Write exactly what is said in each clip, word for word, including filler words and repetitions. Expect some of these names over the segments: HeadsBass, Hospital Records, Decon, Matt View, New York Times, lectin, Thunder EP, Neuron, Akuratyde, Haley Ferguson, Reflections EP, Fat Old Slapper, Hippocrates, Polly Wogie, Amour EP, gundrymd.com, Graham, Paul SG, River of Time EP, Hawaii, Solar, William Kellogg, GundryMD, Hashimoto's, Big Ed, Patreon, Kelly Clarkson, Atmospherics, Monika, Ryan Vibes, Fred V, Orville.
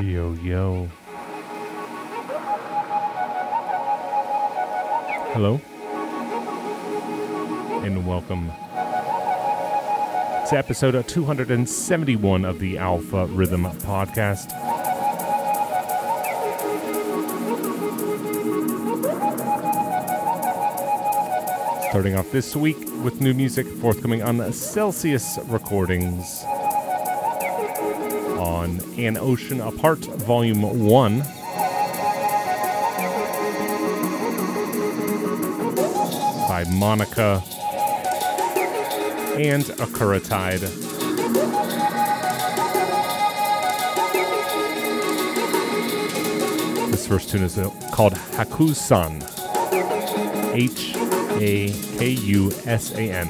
Yo, yo. Hello. And welcome to episode two seventy-one of the Alpha Rhythm Podcast. Starting off this week with new music forthcoming on Celsius Recordings. On An Ocean Apart, Volume one. By Monika and Akuratyde. This first tune is called Hakusan. H A K U S A N.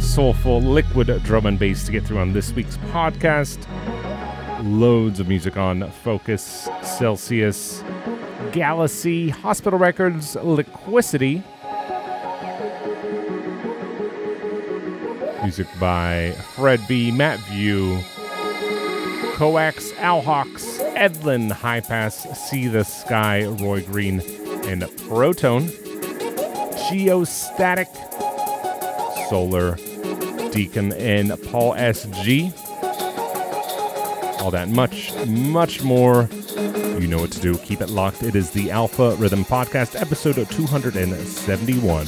Soulful liquid drum and bass to get through on this week's podcast. Loads of music on Fokuz, Celsius, Galacy, Hospital Records, Liquicity. Music by Fred V, Matt View, Koax, Alhox, Edlan, High Pass, Seathasky, Roy Green, and Protone. Geostatic, Solar, Decon, and Paul S G. All that much, much more. You know what to do. Keep it locked. It is the Alpha Rhythm Podcast, episode two seventy-one.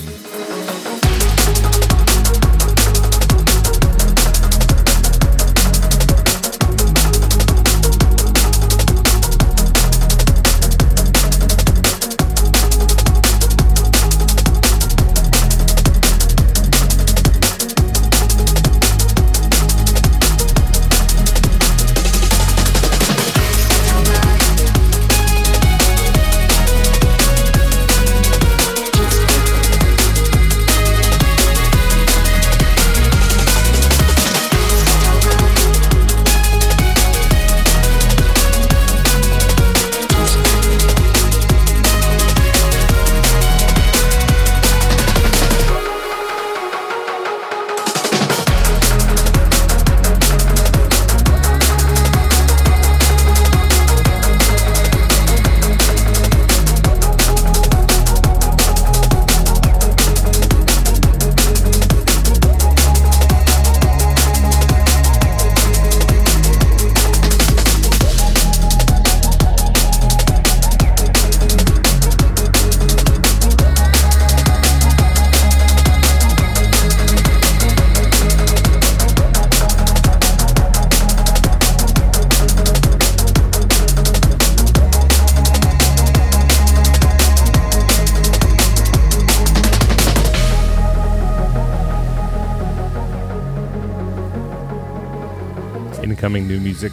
Incoming new music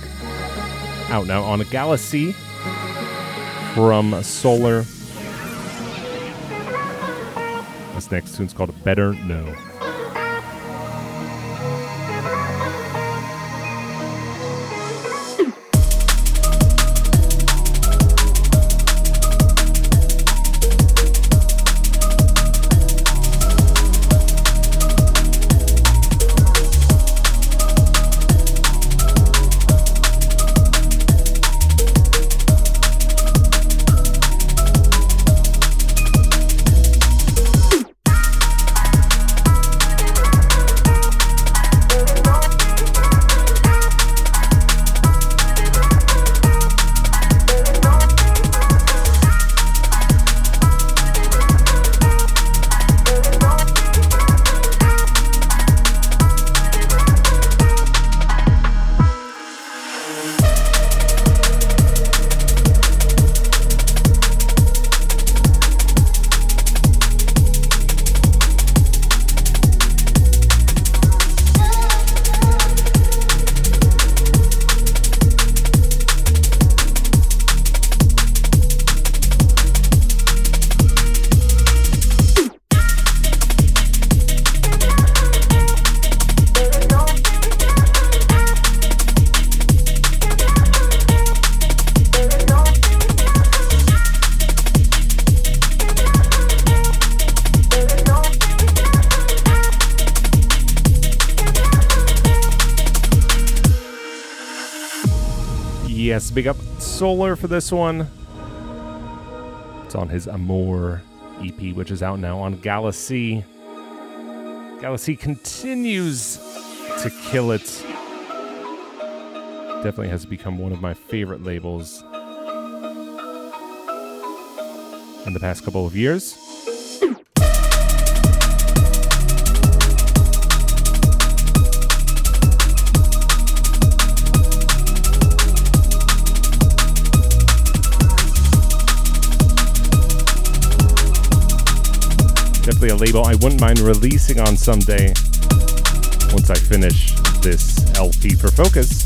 out now on Galacy from Solar. This next tune's called Better Know. chance to big up Solar for this one. It's on his Amour E P, which is out now on Galacy. Galacy continues to kill it. Definitely has become one of my favorite labels in the past couple of years. Definitely a label I wouldn't mind releasing on someday once I finish this L P for Fokuz.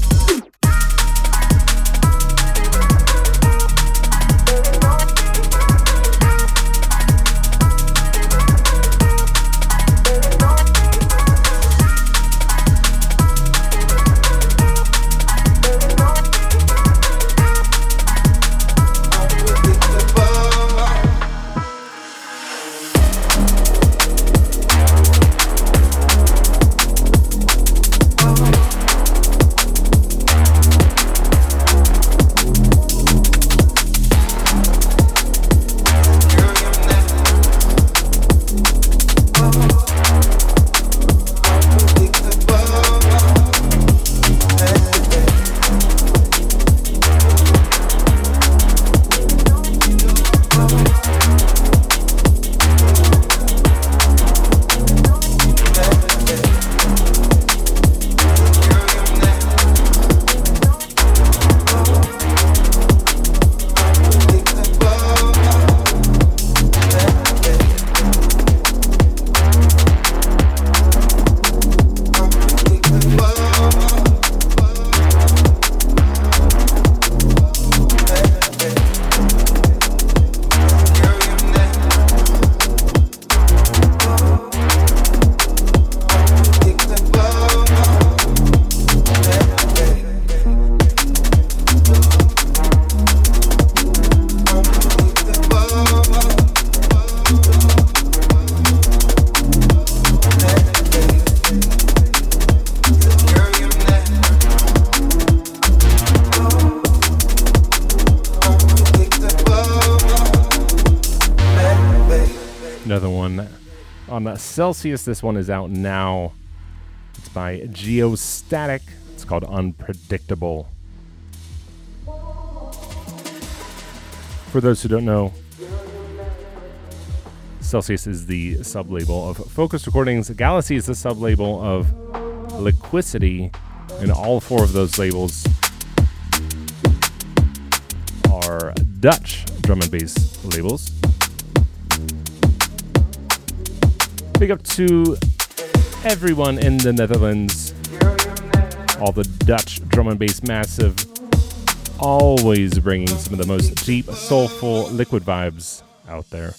Celsius, this one is out now. It's by Geostatic. It's called Unpredictable. For those who don't know, Celsius is the sub-label of Fokuz Recordings. Galacy is the sub-label of Liquicity, and all four of those labels are Dutch drum and bass labels. Big up to everyone in the Netherlands, all the Dutch drum and bass massive, always bringing some of the most deep, soulful, liquid vibes out there.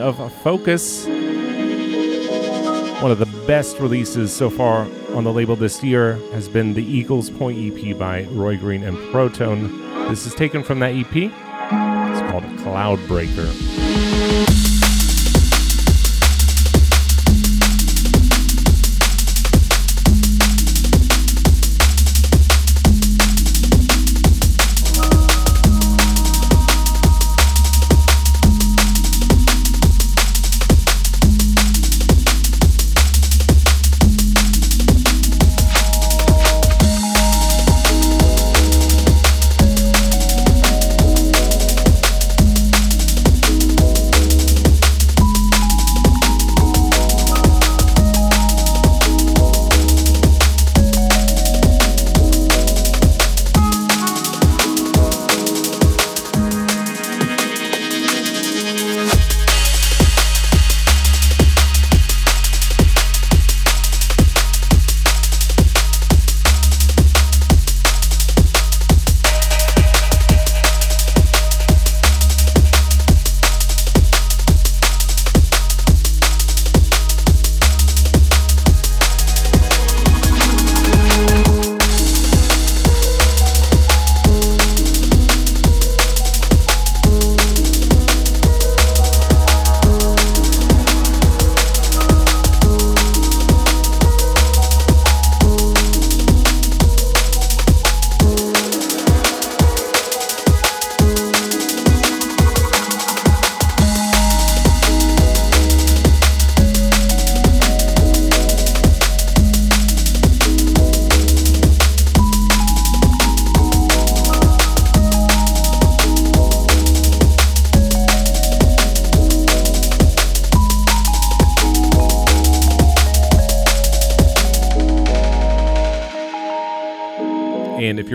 Of Fokuz, One of the best releases so far on the label this year has been the Eagles Point E P by Roy Green and Protone. This is taken from that E P. It's called Cloudbreaker.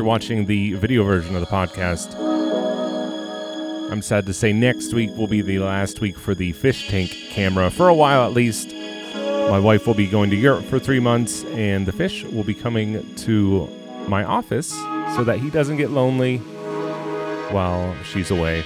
Watching the video version of the podcast, I'm sad to say next week will be the last week for the fish tank camera, for a while at least. My wife will be going to Europe for three months, and the fish will be coming to my office so that he doesn't get lonely while she's away.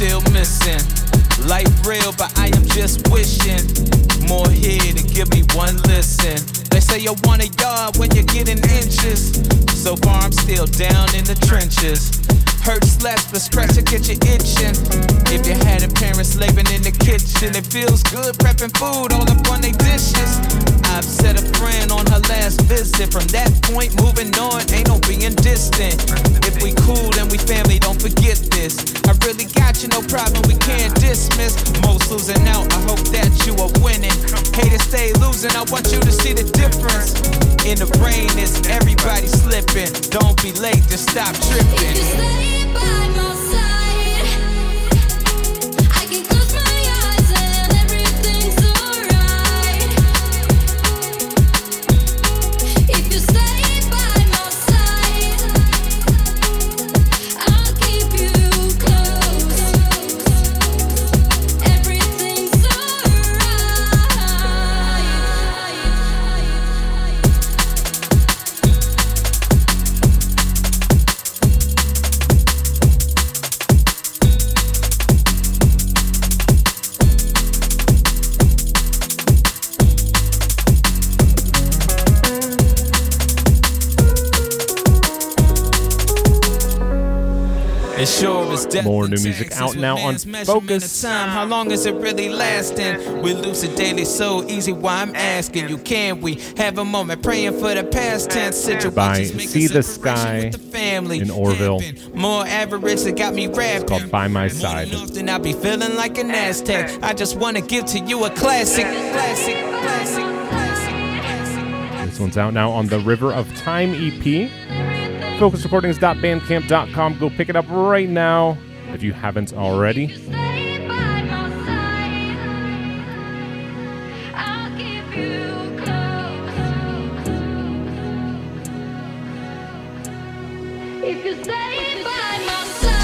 still missing. Life real, but I am just wishing more here to give me one listen. They say you want a yard when you're getting inches. So far I'm still down in the trenches. Hurts less, the scratch will get you itching. If you had a parent slaving in the kitchen, it feels good prepping food all up on they dishes. I've set a friend on her last visit. From that point, moving on, ain't no being distant. If we cool, then we family, don't forget this. I really got you, no problem, we can't dismiss. Most losing out, I hope that you are winning. Haters stay losing, I want you to see the difference. In the rain, it's everybody slipping. Don't be late, just stop tripping. By my side, I can close my eyes and everything's alright. If you stay by my side, I'll keep you close. Everything's alright. Sure is more new music out now on Fokuz. How long is it really lasting? We lucid daily, so easy. Why I'm asking you, can we have a moment praying for the past tense situation? By Seathasky in Orville. More average that got me rapping. It's called By My Side. Often I be feeling like an Aztec. I just want to give to you a classic, classic, classic, classic. This one's out now on the River of Time E P. fokuz recordings dot bandcamp dot com. Go pick it up right now if you haven't already. If you stay by my side.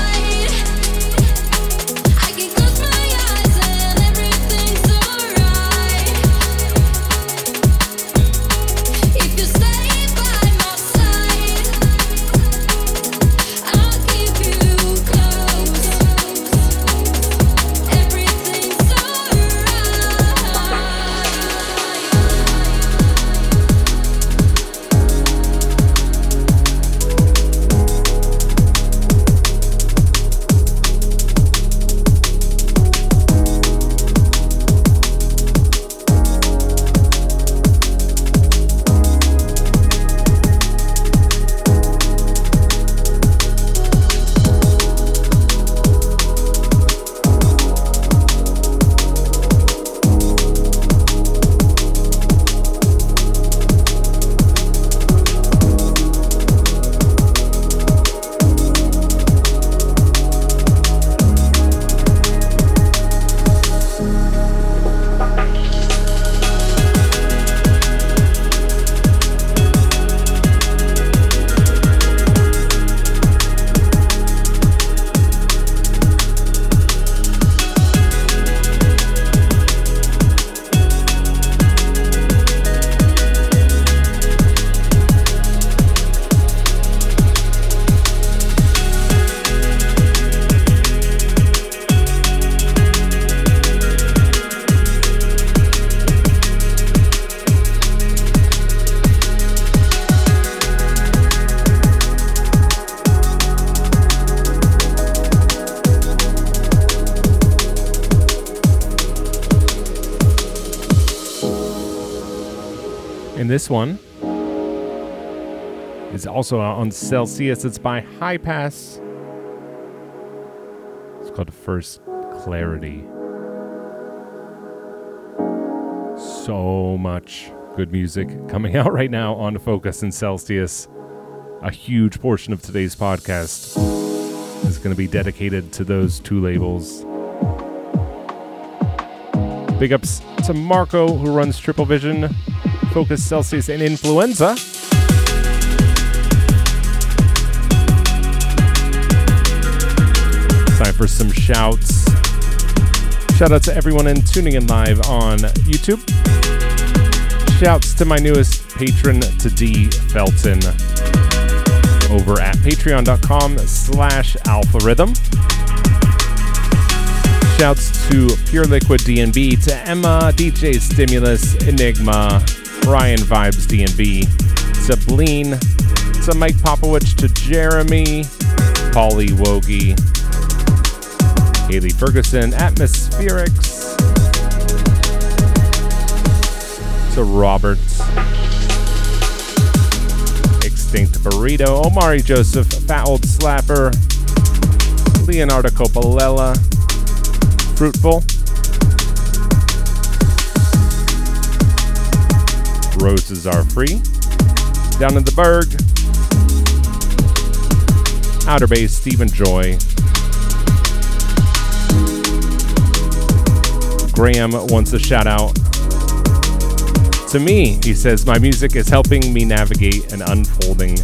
This one is also on Celsius. It's by High Pass. It's called First Clarity. So much good music coming out right now on Fokuz and Celsius. A huge portion of today's podcast is going to be dedicated to those two labels. Big ups to Marco, who runs Triple Vision, Fokuz, Celsius, and Influenza. Time for some shouts. Shout out to everyone in tuning in live on YouTube. Shouts to my newest patron, to D. Felton, over at patreon dot com slash alpha rhythm. Shouts to Pure Liquid D N B, to Emma, D J Stimulus, Enigma, Ryan Vibes D N B, to Bleen, to Mike Popowich, to Jeremy, Polly Wogie, Haley Ferguson, Atmospherics, to Robert, Extinct Burrito, Omari Joseph, Fat Old Slapper, Leonardo Coppola, Fruitful, Roses Are Free, Down in the Berg, Outer Base, Stephen Joy, Graham wants a shout out to me. He says, my music is helping me navigate an unfolding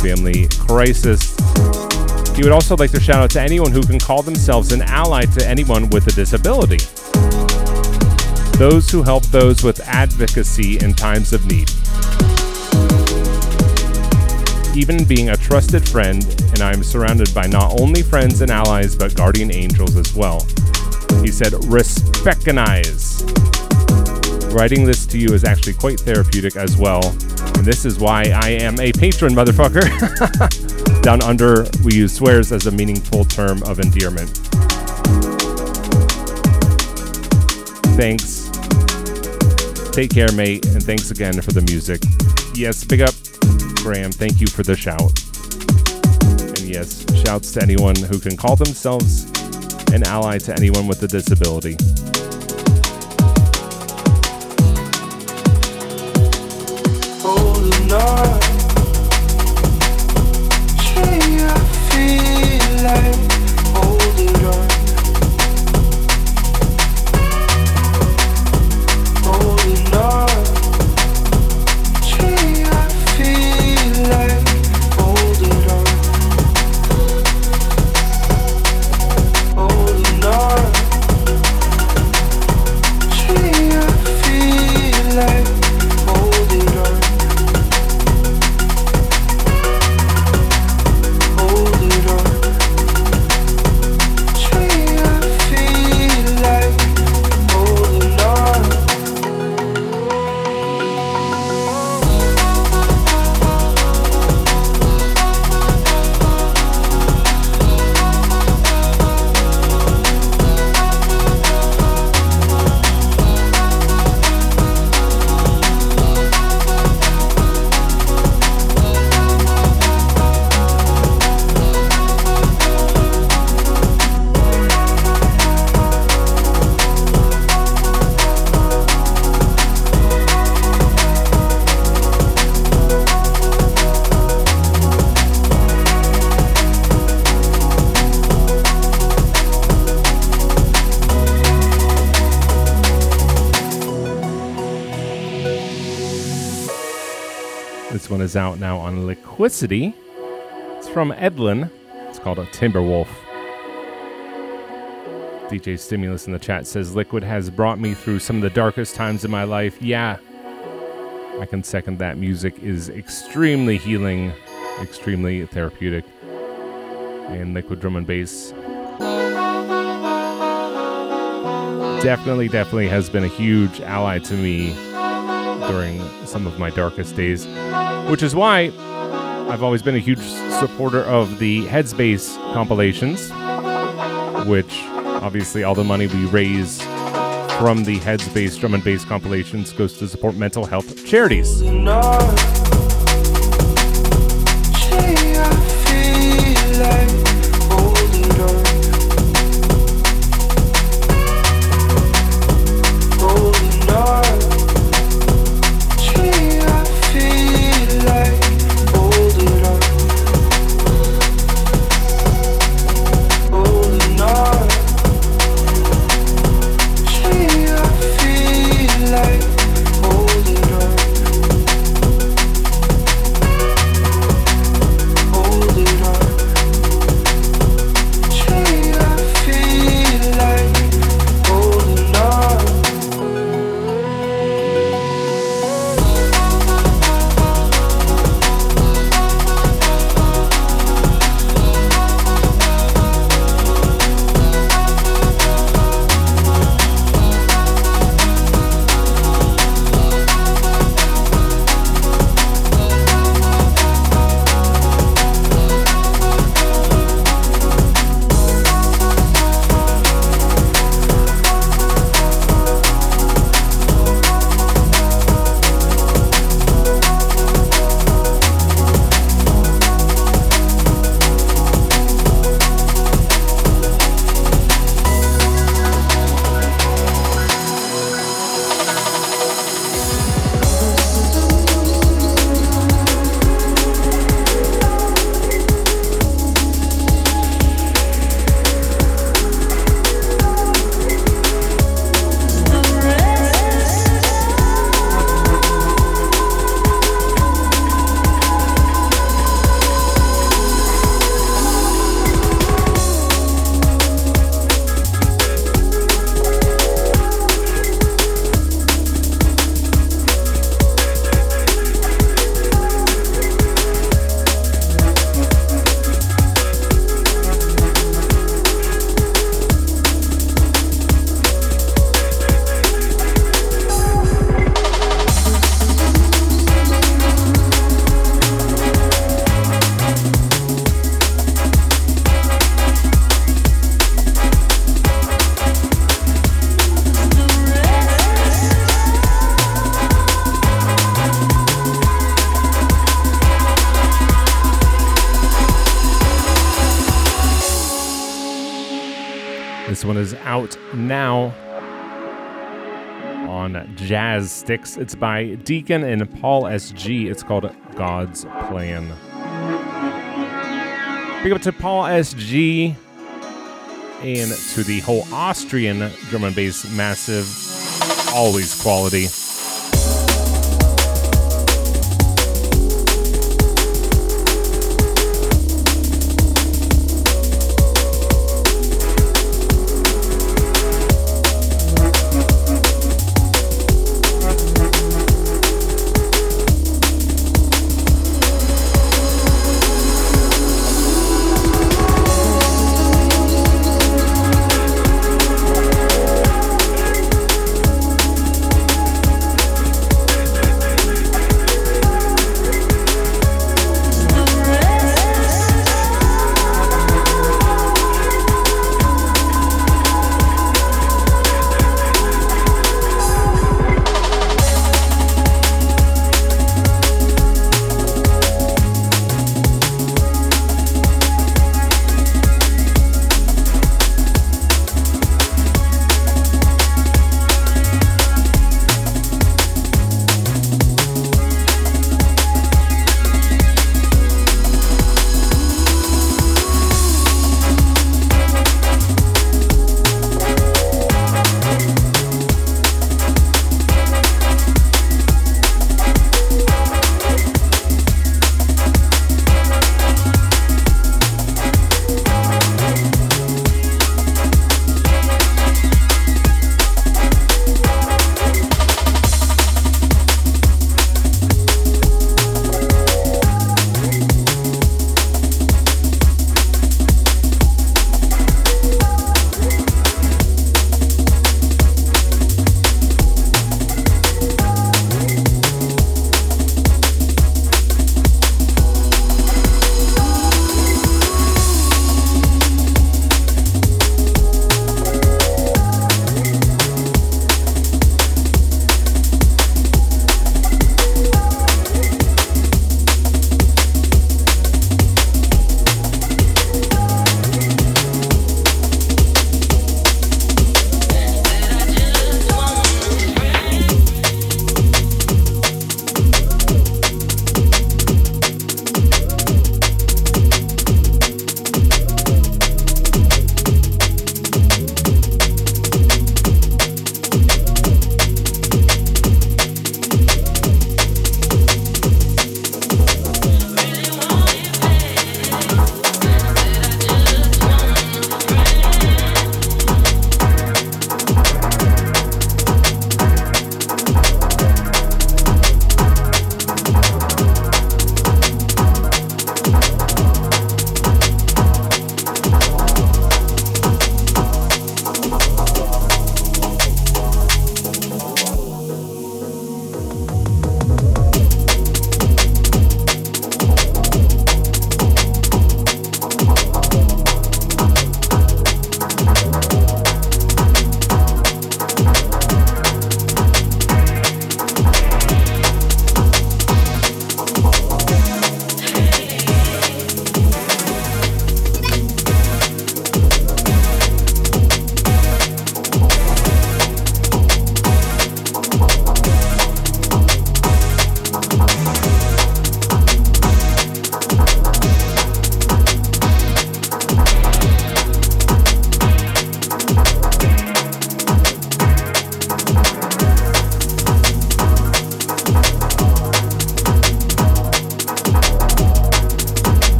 family crisis. He would also like to shout out to anyone who can call themselves an ally to anyone with a disability. Those who help those with advocacy in times of need. Even being a trusted friend, and I am surrounded by not only friends and allies, but guardian angels as well. He said, respectinize. Writing this to you is actually quite therapeutic as well. And this is why I am a patron, motherfucker. Down under, we use swears as a meaningful term of endearment. Thanks. Take care, mate, and thanks again for the music. Yes, big up, Graham. Thank you for the shout. And yes, shouts to anyone who can call themselves an ally to anyone with a disability. Holy night. Is out now on Liquicity. It's from Edlan. It's called a Timberwolf. D J Stimulus in the chat says, Liquid has brought me through some of the darkest times in my life. Yeah, I can second that. Music is extremely healing, extremely therapeutic. And Liquid drum and bass definitely, definitely has been a huge ally to me during some of my darkest days. Which is why I've always been a huge supporter of the HeadsBass compilations, which obviously all the money we raise from the HeadsBass drum and bass compilations goes to support mental health charities. This one is out now on Jazzsticks. It's by Decon and Paul S G. It's called God's Plan. Big up to Paul S G and to the whole Austrian drum and bass massive. Always quality.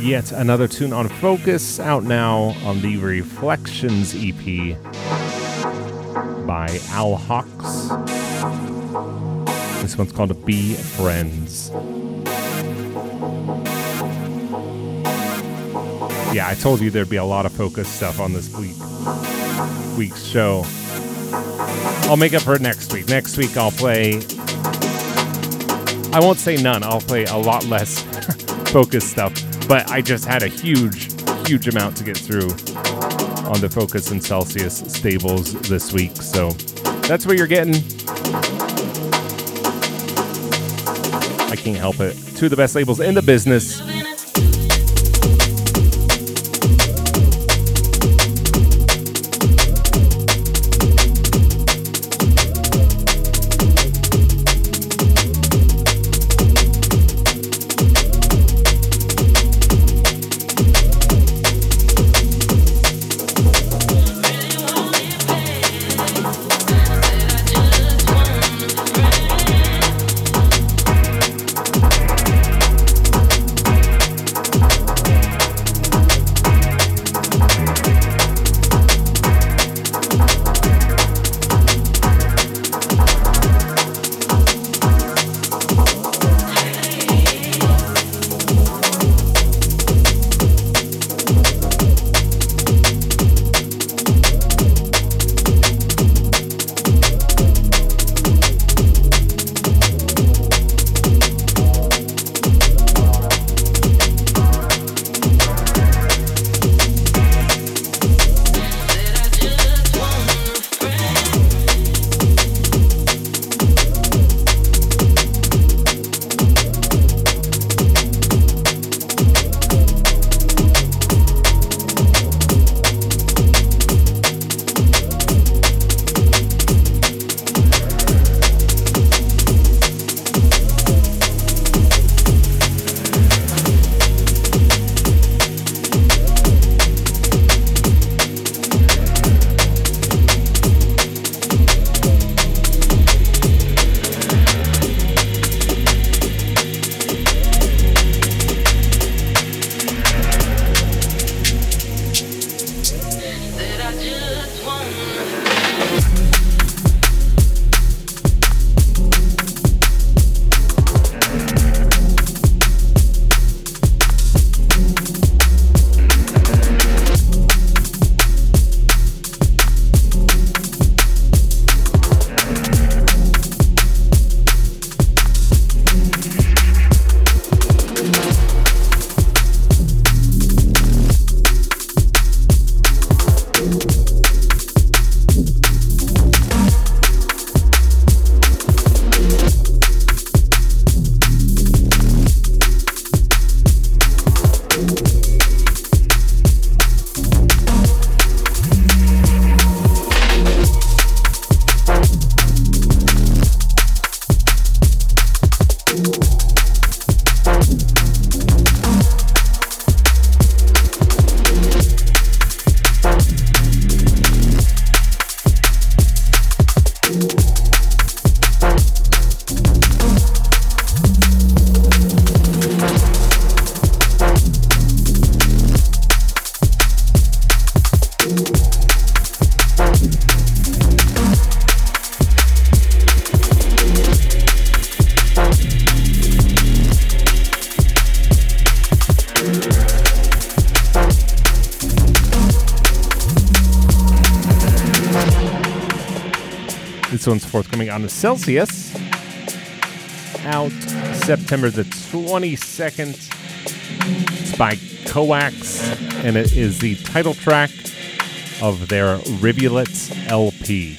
Yet another tune on Fokuz, out now on the Reflections E P by Alhox. This one's called Be Friends. Yeah, I told you there'd be a lot of Fokuz stuff on this week week's show. I'll make up for it next week. Next week I'll play... I won't say none. I'll play a lot less Fokuz stuff. But I just had a huge, huge amount to get through on the Fokuz and Celsius stables this week. So that's what you're getting. I can't help it. Two of the best labels in the business. This one's forthcoming on the Celsius, out September the twenty-second. It's by Koax, and it is the title track of their Rivulets L P.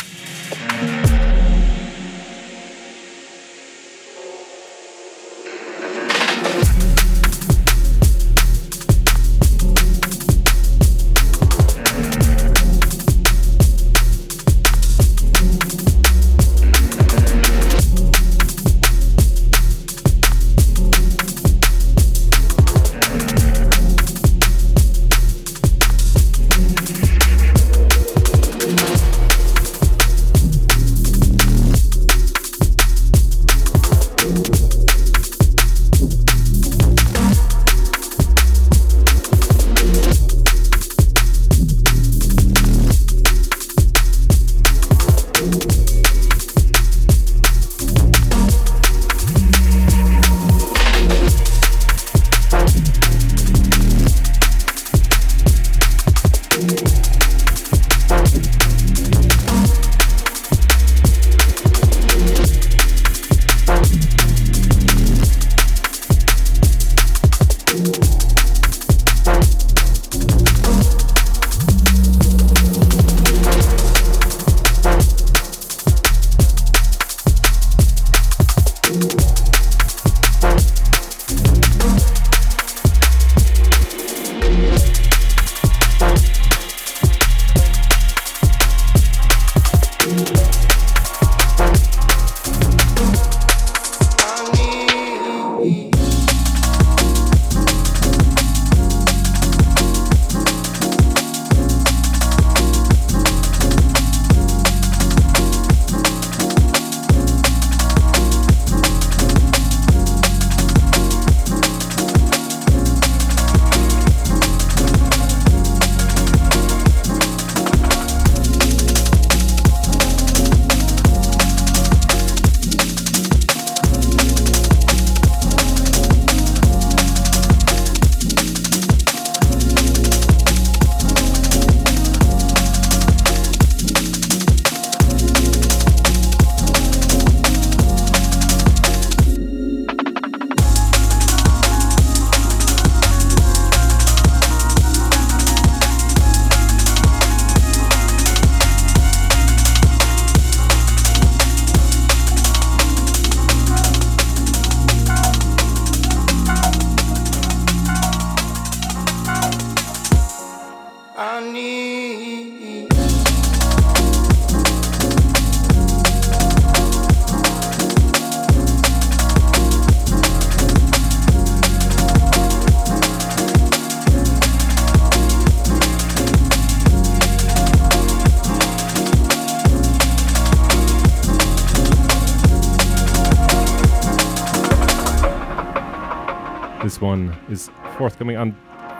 This one is forthcoming on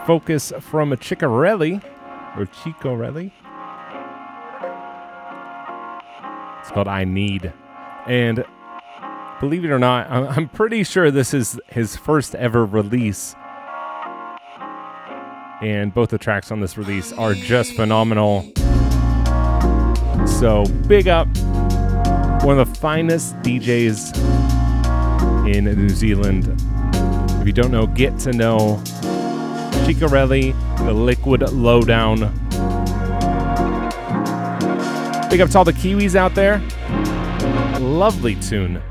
Focus from Ciccoreli, or Ciccoreli. It's called I Need. And believe it or not, I'm pretty sure this is his first ever release. And both the tracks on this release are just phenomenal. So big up one of the finest D Js in New Zealand. If you don't know, get to know Ciccoreli, the Liquid Lowdown. Big up to all the Kiwis out there. Lovely tune.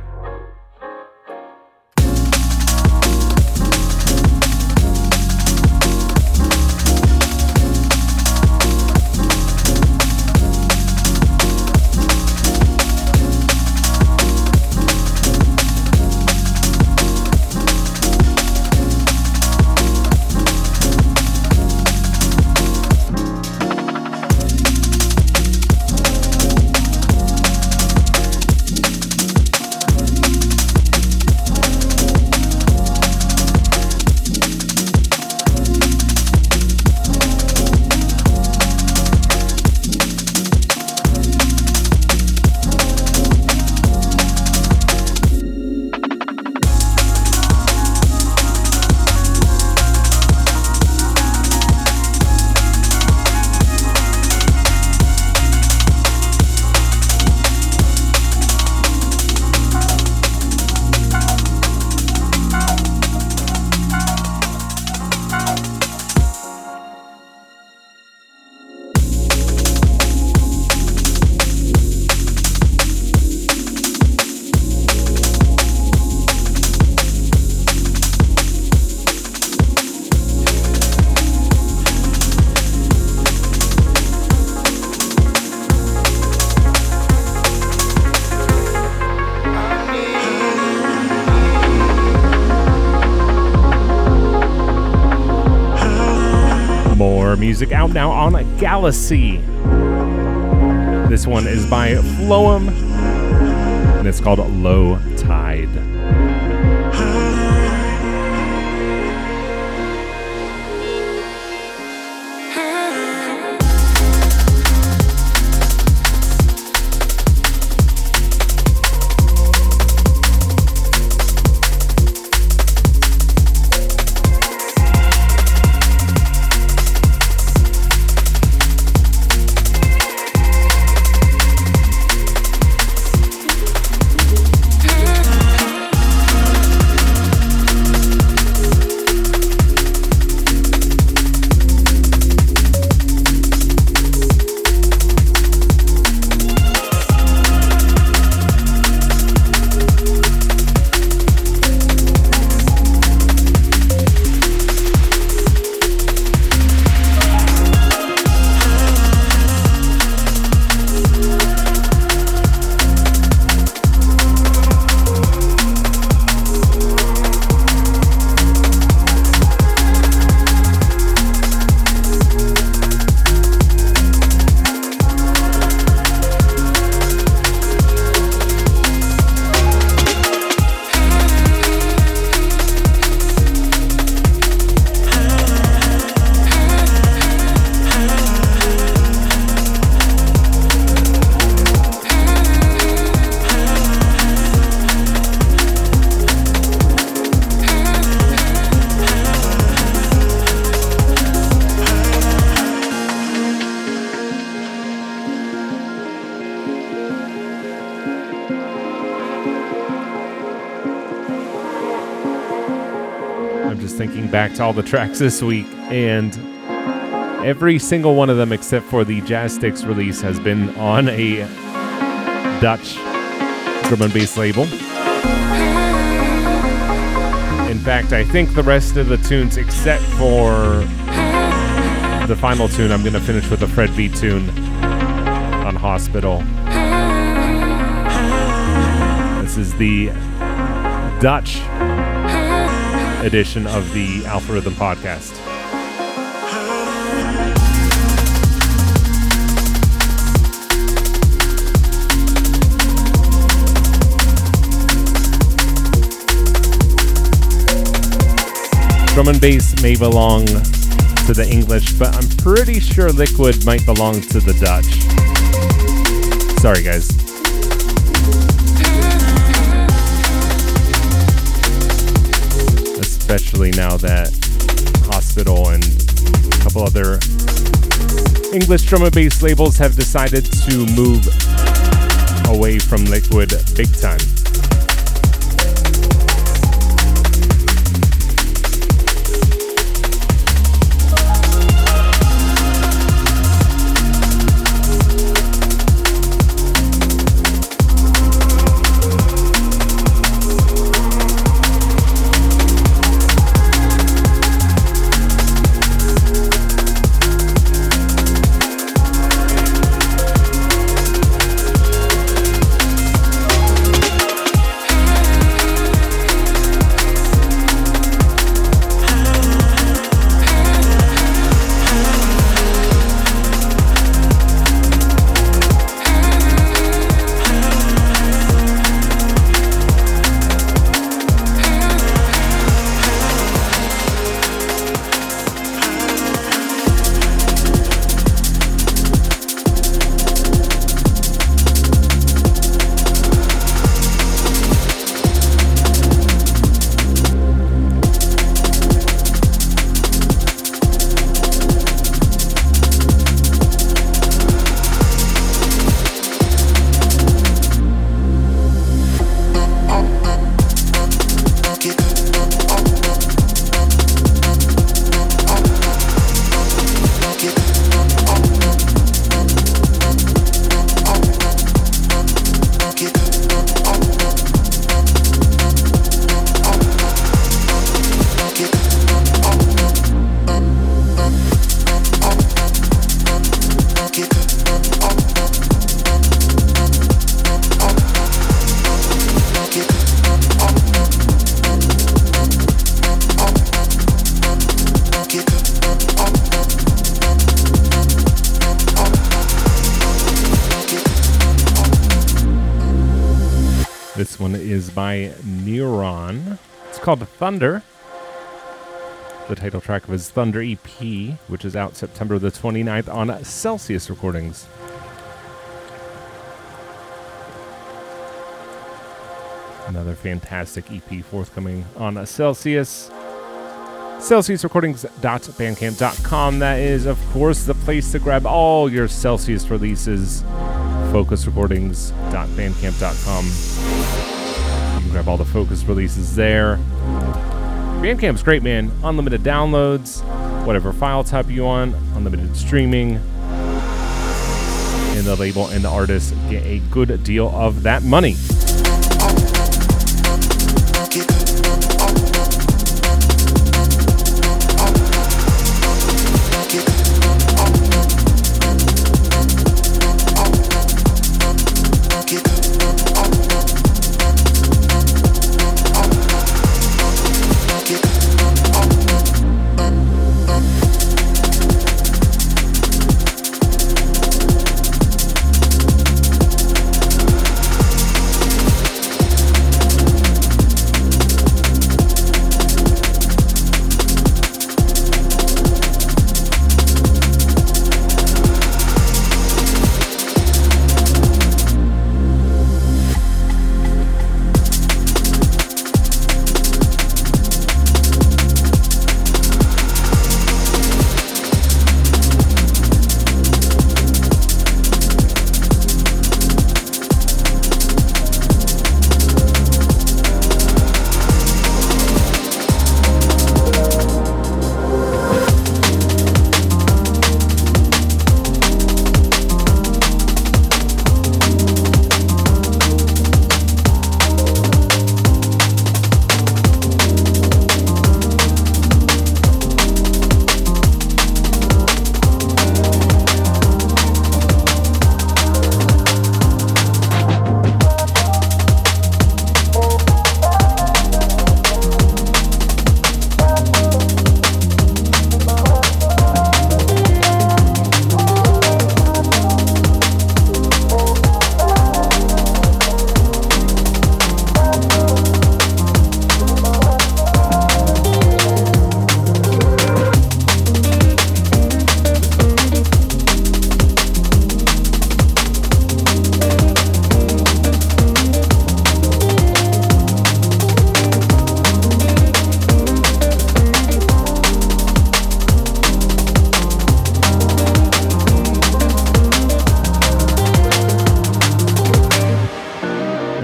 Music out now on Galacy. This one is by Floem, and it's called Low Tide. Back to all the tracks this week, and every single one of them except for the Jazzsticks release has been on a Dutch drum and bass label. In fact, I think the rest of the tunes except for the final tune, I'm going to finish with a Fred V tune on Hospital. This is the Dutch edition of the Alpha Rhythm Podcast. drum and bass may belong to the English, but I'm pretty sure Liquid might belong to the Dutch. Sorry, guys. Especially now that Hospital and a couple other English drum and bass labels have decided to move away from Liquid big time. By Neuron. It's called Thunder. The title track of his Thunder E P, which is out September the twenty-ninth on Celsius Recordings. Another fantastic E P forthcoming on Celsius. Celsius Recordings dot bandcamp dot com. That is, of course, the place to grab all your Celsius releases. Fokuz Recordings dot bandcamp dot com. Grab all the Fokuz releases there. Bandcamp's great, man. Unlimited downloads, whatever file type you want, unlimited streaming, and the label and the artist get a good deal of that money.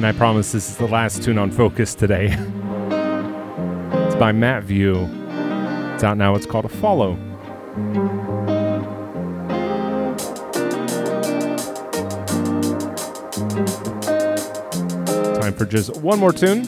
and I promise this is the last tune on Focus today. It's by Matt View. It's out now. It's called A Follow. Time for just one more tune.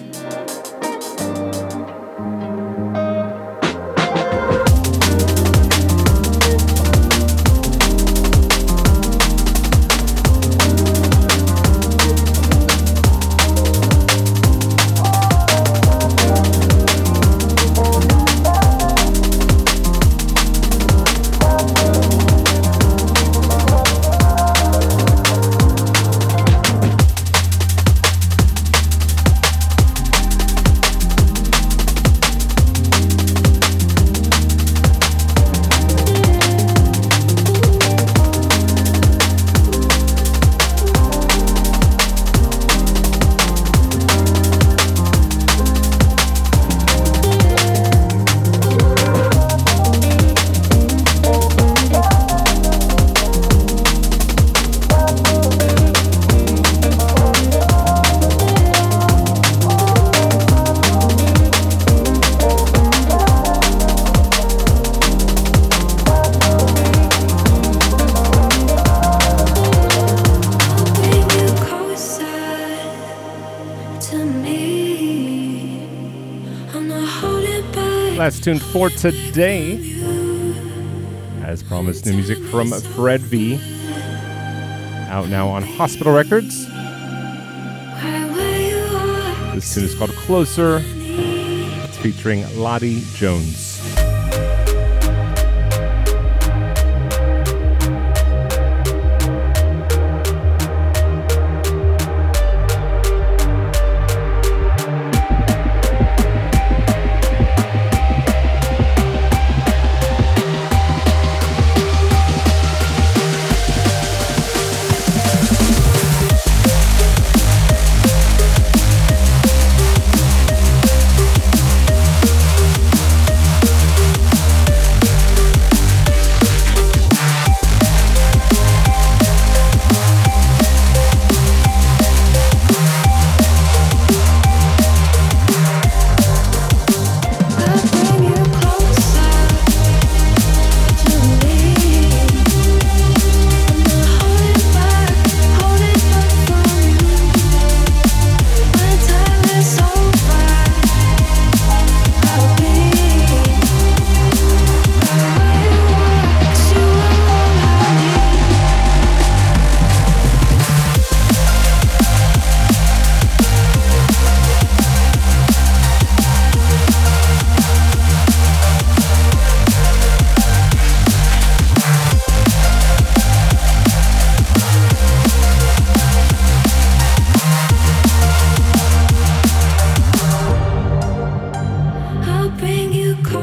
Last tune for today, as promised, new music from Fred V, out now on Hospital Records. This tune is called Closer. It's featuring Lottie Jones.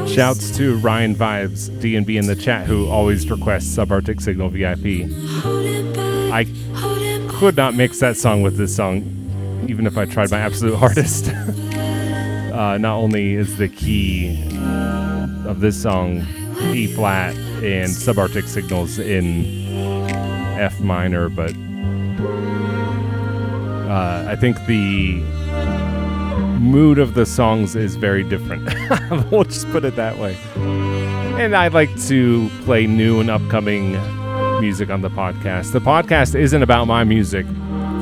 Shouts to Ryan Vibes, D and B in the chat, who always requests Subarctic Signal V I P. I could not mix that song with this song, even if I tried my absolute hardest. uh, not only is the key of this song E-flat and Subarctic Signals in F minor, but uh, I think the mood of the songs is very different. We'll just put it that way. And I like to play new and upcoming music on the podcast. The podcast isn't about my music.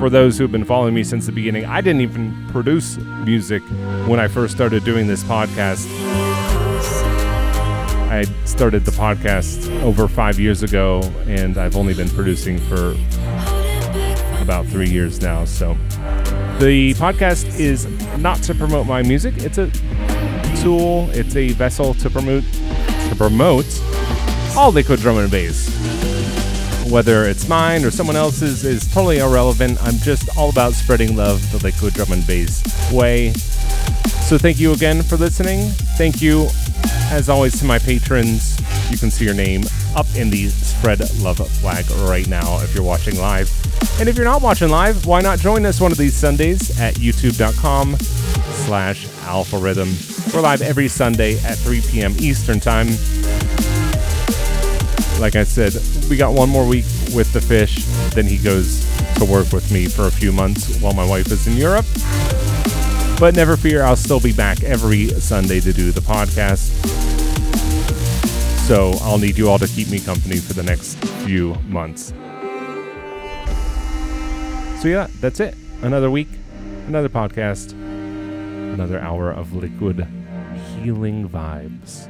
For those who've been following me since the beginning, I didn't even produce music when I first started doing this podcast. I started the podcast over five years ago, and I've only been producing for about three years now, so... The podcast is not to promote my music. It's a tool, it's a vessel to promote to promote all liquid drum and bass. Whether it's mine or someone else's is totally irrelevant. I'm just all about spreading love the liquid drum and bass way. So thank you again for listening. Thank you, as always, to my patrons. You can see your name up in the Spread Love flag right now if you're watching live. And if you're not watching live, why not join us one of these Sundays at youtube.com slash Alpha Rhythm. We're live every Sunday at three p.m. Eastern Time. Like I said, we got one more week with the fish. Then he goes to work with me for a few months while my wife is in Europe. But never fear, I'll still be back every Sunday to do the podcast. So I'll need you all to keep me company for the next few months. So yeah, that's it. Another week, another podcast, another hour of liquid healing vibes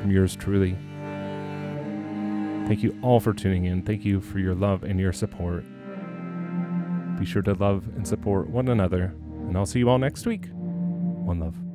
from yours truly. Thank you all for tuning in. Thank you for your love and your support. Be sure to love and support one another. And I'll see you all next week. One love.